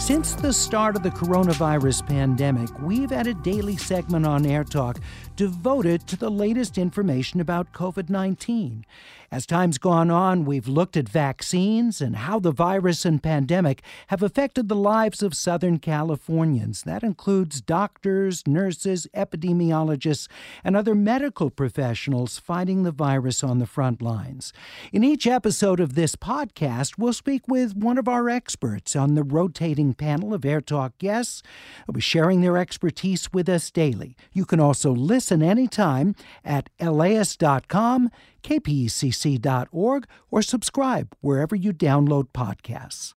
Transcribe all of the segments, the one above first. Since the start of the coronavirus pandemic, we've had a daily segment on Air Talk devoted to the latest information about COVID-19. As time's gone on, we've looked at vaccines and how the virus and pandemic have affected the lives of Southern Californians. That includes doctors, nurses, epidemiologists, and other medical professionals fighting the virus on the front lines. In each episode of this podcast, we'll speak with one of our experts on the rotating panel of Air Talk guests who are sharing their expertise with us daily. You can also listen anytime at LAist.com, KPCC.org, or subscribe wherever you download podcasts.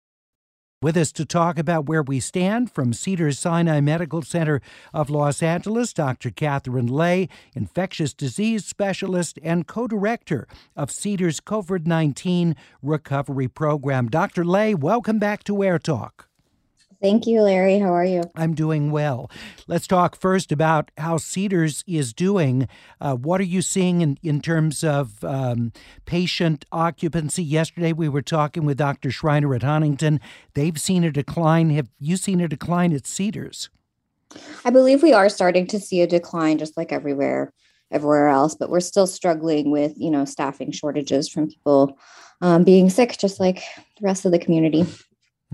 With us to talk about where we stand from Cedars-Sinai Medical Center of Los Angeles, Dr. Catherine Lay, infectious disease specialist and co-director of Cedars' COVID-19 recovery program. Dr. Lay, welcome back to Air Talk. Thank you, Larry. How are you? I'm doing well. Let's talk first about how Cedars is doing. What are you seeing in terms of patient occupancy? Yesterday, we were talking with Dr. Schreiner at Huntington. They've seen a decline. Have you seen a decline at Cedars? I believe we are starting to see a decline, just like everywhere else, but we're still struggling with, staffing shortages from people being sick, just like the rest of the community.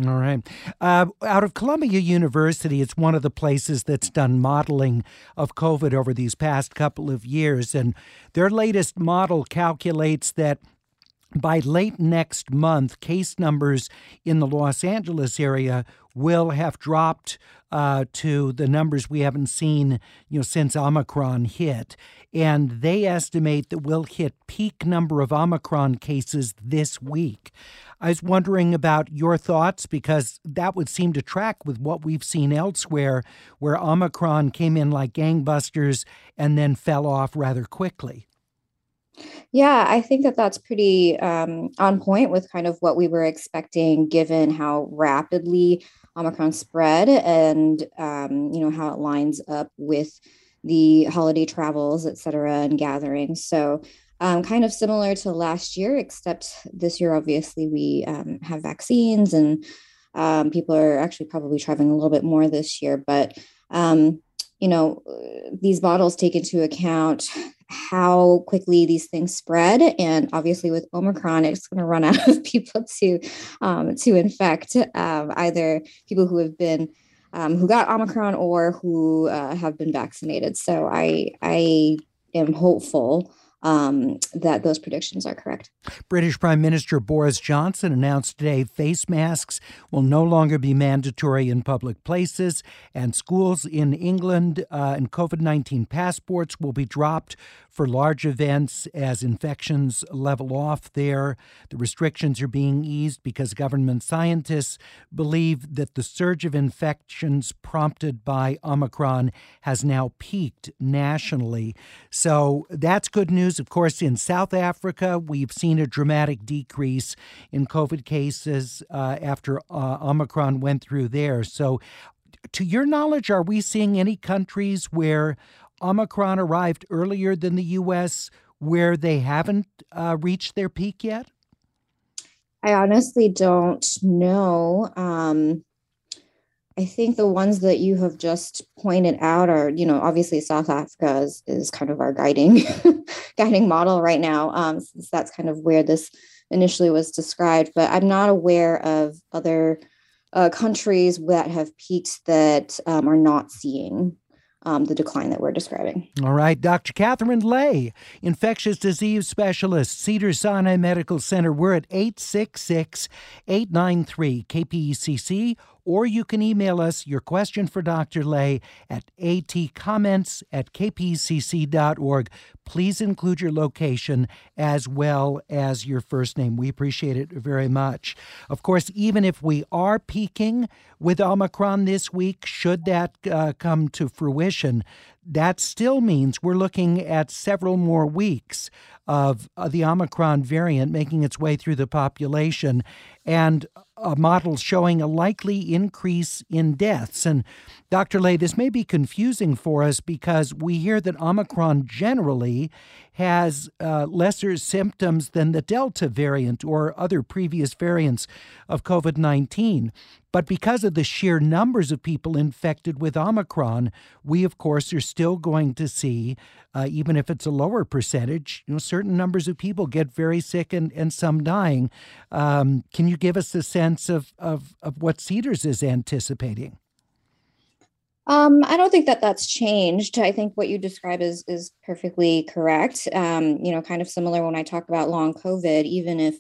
All right. Out of Columbia University, it's one of the places that's done modeling of COVID over these past couple of years. And their latest model calculates that by late next month, case numbers in the Los Angeles area will have dropped to the numbers we haven't seen, since Omicron hit. And they estimate that we'll hit peak number of Omicron cases this week. I was wondering about your thoughts, because that would seem to track with what we've seen elsewhere, where Omicron came in like gangbusters and then fell off rather quickly. Yeah, I think that's pretty on point with kind of what we were expecting, given how rapidly Omicron spread and, how it lines up with the holiday travels, et cetera, and gatherings. So kind of similar to last year, except this year, obviously, we have vaccines and people are actually probably traveling a little bit more this year. But, these models take into account how quickly these things spread. And obviously with Omicron, it's going to run out of people to infect, either people who have been, who got Omicron or who have been vaccinated. So I am hopeful that those predictions are correct. British Prime Minister Boris Johnson announced today face masks will no longer be mandatory in public places, and schools in England and COVID-19 passports will be dropped for large events as infections level off there. The restrictions are being eased because government scientists believe that the surge of infections prompted by Omicron has now peaked nationally. So that's good news. Of course, in South Africa, we've seen a dramatic decrease in COVID cases after Omicron went through there. So to your knowledge, are we seeing any countries where Omicron arrived earlier than the U.S. where they haven't reached their peak yet? I honestly don't know. I think the ones that you have just pointed out are, obviously South Africa is kind of our guiding model right now, since that's kind of where this initially was described. But I'm not aware of other countries that have peaks that are not seeing the decline that we're describing. All right. Dr. Catherine Lay, infectious disease specialist, Cedars-Sinai Medical Center. We're at 866-893-KPCC. or you can email us your question for Dr. Lay at atcomments@kpcc.org. Please include your location as well as your first name. We appreciate it very much. Of course, even if we are peaking with Omicron this week, should that come to fruition, that still means we're looking at several more weeks of the Omicron variant making its way through the population, and a model showing a likely increase in deaths. And Dr. Lay, this may be confusing for us because we hear that Omicron generally has lesser symptoms than the Delta variant or other previous variants of COVID-19. But because of the sheer numbers of people infected with Omicron, we, of course, are still going to see, even if it's a lower percentage, certain numbers of people get very sick and some dying. Can you give us a sense of what Cedars is anticipating? I don't think that that's changed. I think what you describe is perfectly correct. Kind of similar when I talk about long COVID, even if,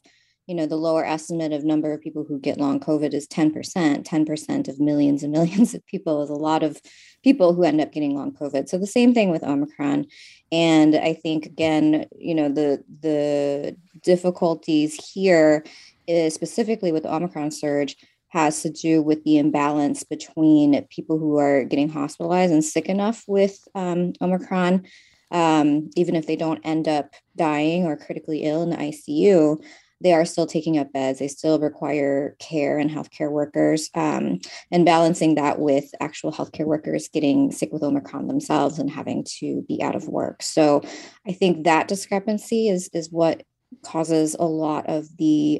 the lower estimate of number of people who get long COVID is 10%, 10% of millions and millions of people is a lot of people who end up getting long COVID. So the same thing with Omicron. And I think, again, the difficulties here is specifically with the Omicron surge has to do with the imbalance between people who are getting hospitalized and sick enough with Omicron, even if they don't end up dying or critically ill in the ICU, they are still taking up beds. They still require care and healthcare workers, and balancing that with actual healthcare workers getting sick with Omicron themselves and having to be out of work. So I think that discrepancy is what causes a lot of the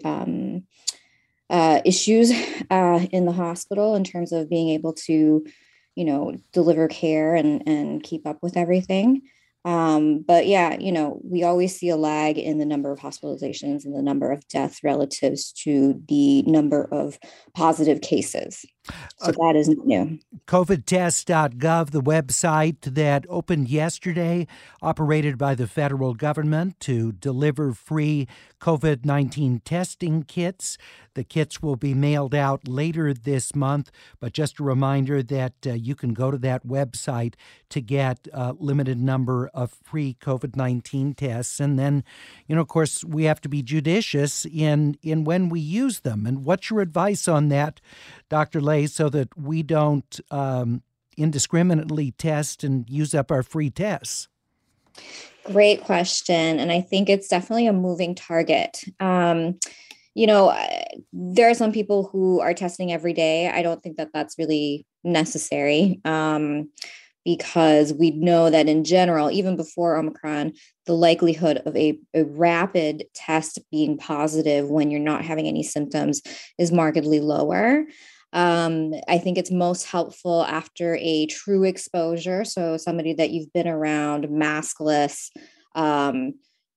issues in the hospital in terms of being able to, deliver care and keep up with everything. But we always see a lag in the number of hospitalizations and the number of deaths relative to the number of positive cases. So that is new. COVIDtest.gov, the website that opened yesterday, operated by the federal government to deliver free COVID-19 testing kits. The kits will be mailed out later this month, but just a reminder that you can go to that website to get a limited number of free COVID-19 tests. And then, of course, we have to be judicious in when we use them. And what's your advice on that, Dr. Lay, so that we don't indiscriminately test and use up our free tests? Great question. And I think it's definitely a moving target. There are some people who are testing every day. I don't think that that's really necessary because we know that in general, even before Omicron, the likelihood of a rapid test being positive when you're not having any symptoms is markedly lower. I think it's most helpful after a true exposure. So somebody that you've been around maskless,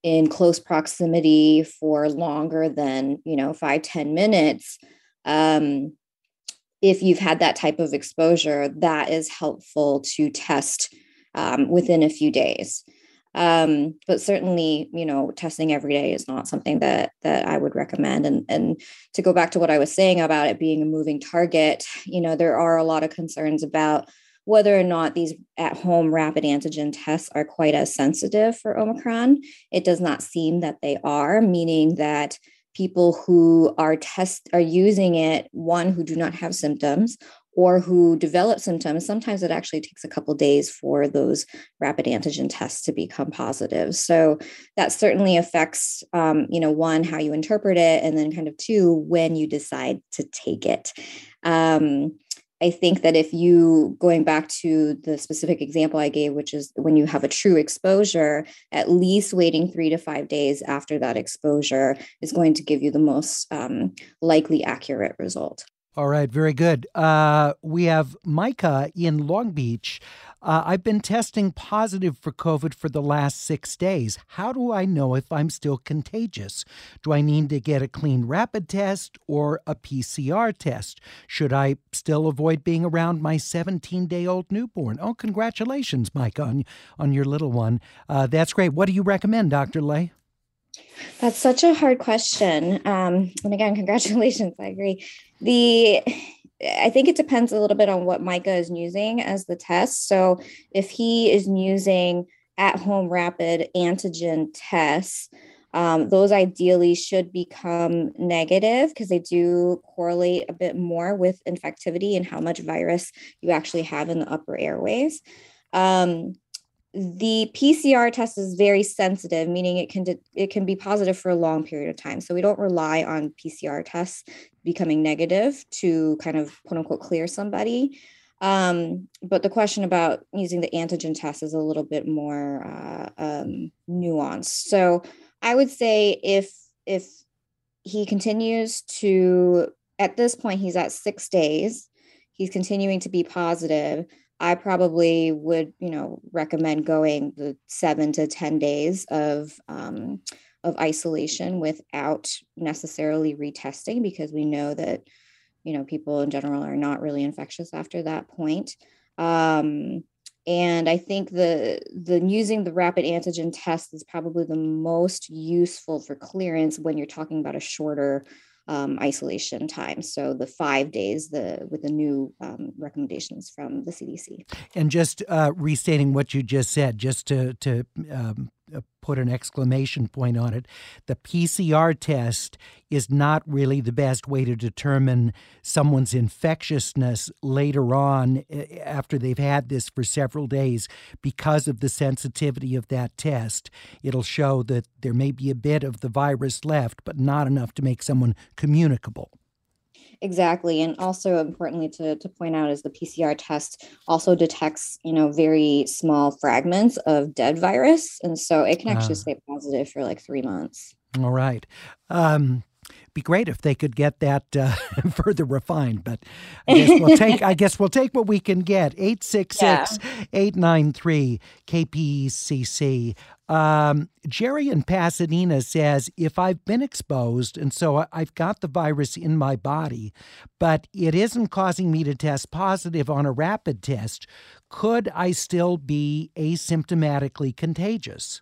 in close proximity for longer than, 5, 10 minutes. If you've had that type of exposure, that is helpful to test, within a few days. But certainly, testing every day is not something that I would recommend. And to go back to what I was saying about it being a moving target, there are a lot of concerns about whether or not these at-home rapid antigen tests are quite as sensitive for Omicron. It does not seem that they are, meaning that people who are using it, one, who do not have symptoms, or who develop symptoms, sometimes it actually takes a couple of days for those rapid antigen tests to become positive. So that certainly affects, one, how you interpret it, and then kind of two, when you decide to take it. I think that if you, going back to the specific example I gave, which is when you have a true exposure, at least waiting 3 to 5 days after that exposure is going to give you the most likely accurate result. All right. Very good. We have Micah in Long Beach. I've been testing positive for COVID for the last 6 days. How do I know if I'm still contagious? Do I need to get a clean rapid test or a PCR test? Should I still avoid being around my 17-day-old newborn? Oh, congratulations, Micah, on your little one. That's great. What do you recommend, Dr. Lay? That's such a hard question. And again, congratulations. I agree. I think it depends a little bit on what Micah is using as the test. So if he is using at-home rapid antigen tests, those ideally should become negative because they do correlate a bit more with infectivity and how much virus you actually have in the upper airways. The PCR test is very sensitive, meaning it can be positive for a long period of time. So we don't rely on PCR tests becoming negative to kind of quote unquote clear somebody. But the question about using the antigen test is a little bit more nuanced. So I would say if he continues to, at this point, he's at 6 days, he's continuing to be positive, I probably would, recommend going the 7 to 10 days of isolation without necessarily retesting, because we know that, people in general are not really infectious after that point. And I think the using the rapid antigen test is probably the most useful for clearance when you're talking about a shorter isolation time. So the 5 days, with the new recommendations from the CDC. And just restating what you just said, just to put an exclamation point on it, the PCR test is not really the best way to determine someone's infectiousness later on after they've had this for several days because of the sensitivity of that test. It'll show that there may be a bit of the virus left, but not enough to make someone communicable. Exactly. And also importantly to point out is the PCR test also detects, very small fragments of dead virus. And so it can actually stay positive for like 3 months. All right. Be great if they could get that further refined, but I guess we'll take what we can get. 866-893-KPCC. Jerry in Pasadena says, if I've been exposed and so I've got the virus in my body, but it isn't causing me to test positive on a rapid test, could I still be asymptomatically contagious?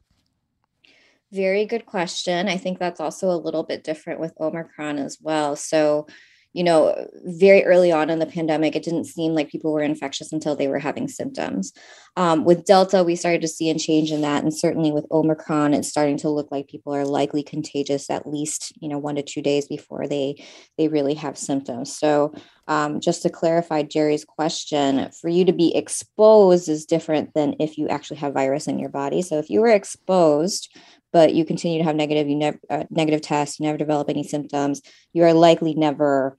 Very good question. I think that's also a little bit different with Omicron as well. So, very early on in the pandemic, it didn't seem like people were infectious until they were having symptoms. With Delta, we started to see a change in that. And certainly with Omicron, it's starting to look like people are likely contagious at least, 1 to 2 days before they really have symptoms. So just to clarify Jerry's question, for you to be exposed is different than if you actually have virus in your body. So if you were exposed, but you continue to have negative tests, you never develop any symptoms, you are likely never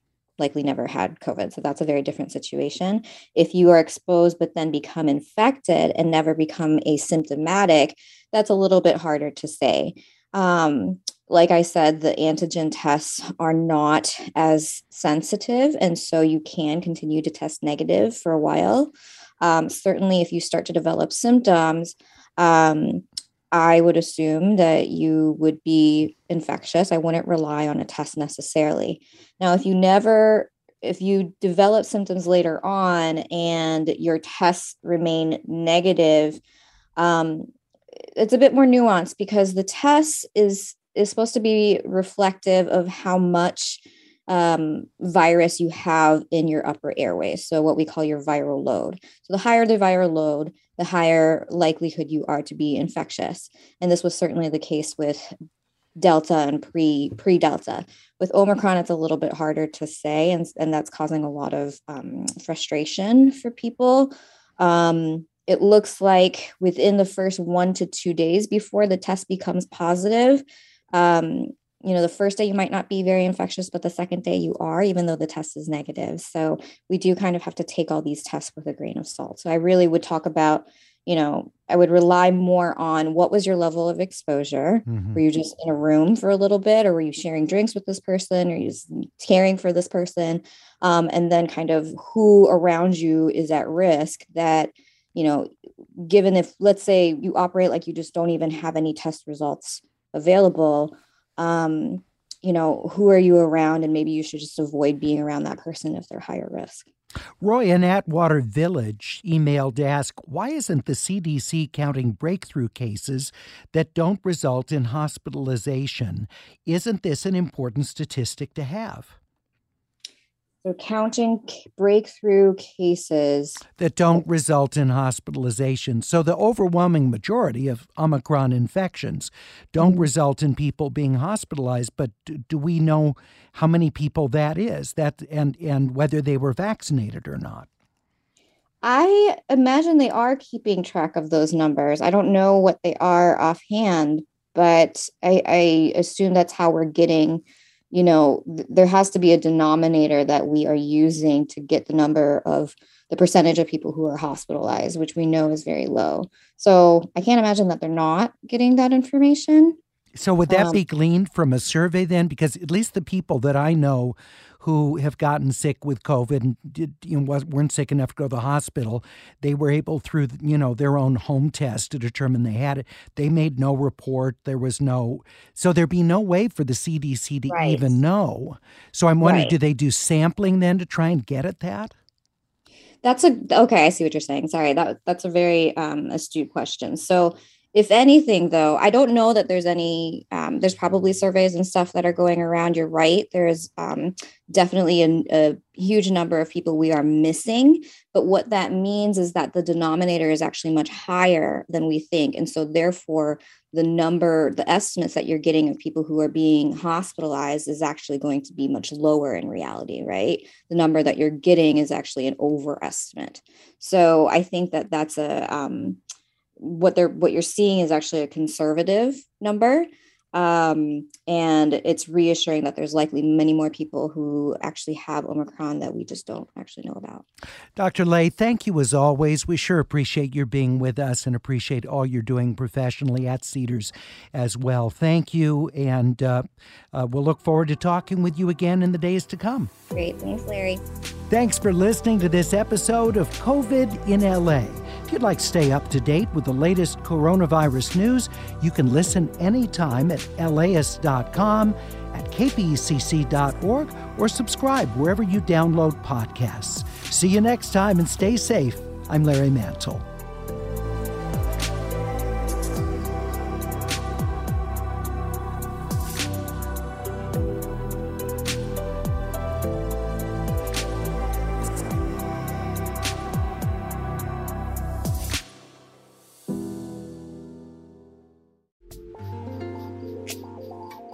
had COVID. So that's a very different situation. If you are exposed, but then become infected and never become asymptomatic, that's a little bit harder to say. Like I said, the antigen tests are not as sensitive. And so you can continue to test negative for a while. Certainly if you start to develop symptoms, I would assume that you would be infectious. I wouldn't rely on a test necessarily. Now, if you develop symptoms later on and your tests remain negative, it's a bit more nuanced because the test is supposed to be reflective of how much virus you have in your upper airways. So what we call your viral load. So the higher the viral load, the higher likelihood you are to be infectious. And this was certainly the case with Delta and pre-Delta. With Omicron, it's a little bit harder to say, and that's causing a lot of frustration for people. It looks like within the first 1 to 2 days before the test becomes positive, the first day you might not be very infectious, but the second day you are, even though the test is negative. So we do kind of have to take all these tests with a grain of salt. So I really would talk about, I would rely more on what was your level of exposure? Mm-hmm. Were you just in a room for a little bit, or were you sharing drinks with this person, or you just caring for this person? And then kind of who around you is at risk that, given if, let's say you operate like you just don't even have any test results available, who are you around? And maybe you should just avoid being around that person if they're higher risk. Roy in Atwater Village emailed to ask, why isn't the CDC counting breakthrough cases that don't result in hospitalization? Isn't this an important statistic to have? So counting breakthrough cases that don't result in hospitalization. So the overwhelming majority of Omicron infections don't result in people being hospitalized. But do we know how many people that is, that and whether they were vaccinated or not? I imagine they are keeping track of those numbers. I don't know what they are offhand, but I assume that's how we're getting. You know, there has to be a denominator that we are using to get the number of the percentage of people who are hospitalized, which we know is very low. So I can't imagine that they're not getting that information. So would that be gleaned from a survey then? Because at least the people that I know who have gotten sick with COVID and weren't sick enough to go to the hospital, they were able through, their own home test to determine they had it. They made no report. There was no, so there'd be no way for the CDC to even know. So I'm wondering, do they do sampling then to try and get at that? Okay, I see what you're saying. Sorry, that's a very astute question. So if anything, though, I don't know that there's any, there's probably surveys and stuff that are going around. You're right. There is definitely a huge number of people we are missing. But what that means is that the denominator is actually much higher than we think. And so therefore, the estimates that you're getting of people who are being hospitalized is actually going to be much lower in reality, right? The number that you're getting is actually an overestimate. So I think that that's a... what you're seeing is actually a conservative number. And it's reassuring that there's likely many more people who actually have Omicron that we just don't actually know about. Dr. Lay, thank you as always. We sure appreciate your being with us and appreciate all you're doing professionally at Cedars as well. Thank you. And we'll look forward to talking with you again in the days to come. Great. Thanks, Larry. Thanks for listening to this episode of COVID in LA. If you'd like to stay up to date with the latest coronavirus news, you can listen anytime at LAist.com, at KPCC.org, or subscribe wherever you download podcasts. See you next time and stay safe. I'm Larry Mantle.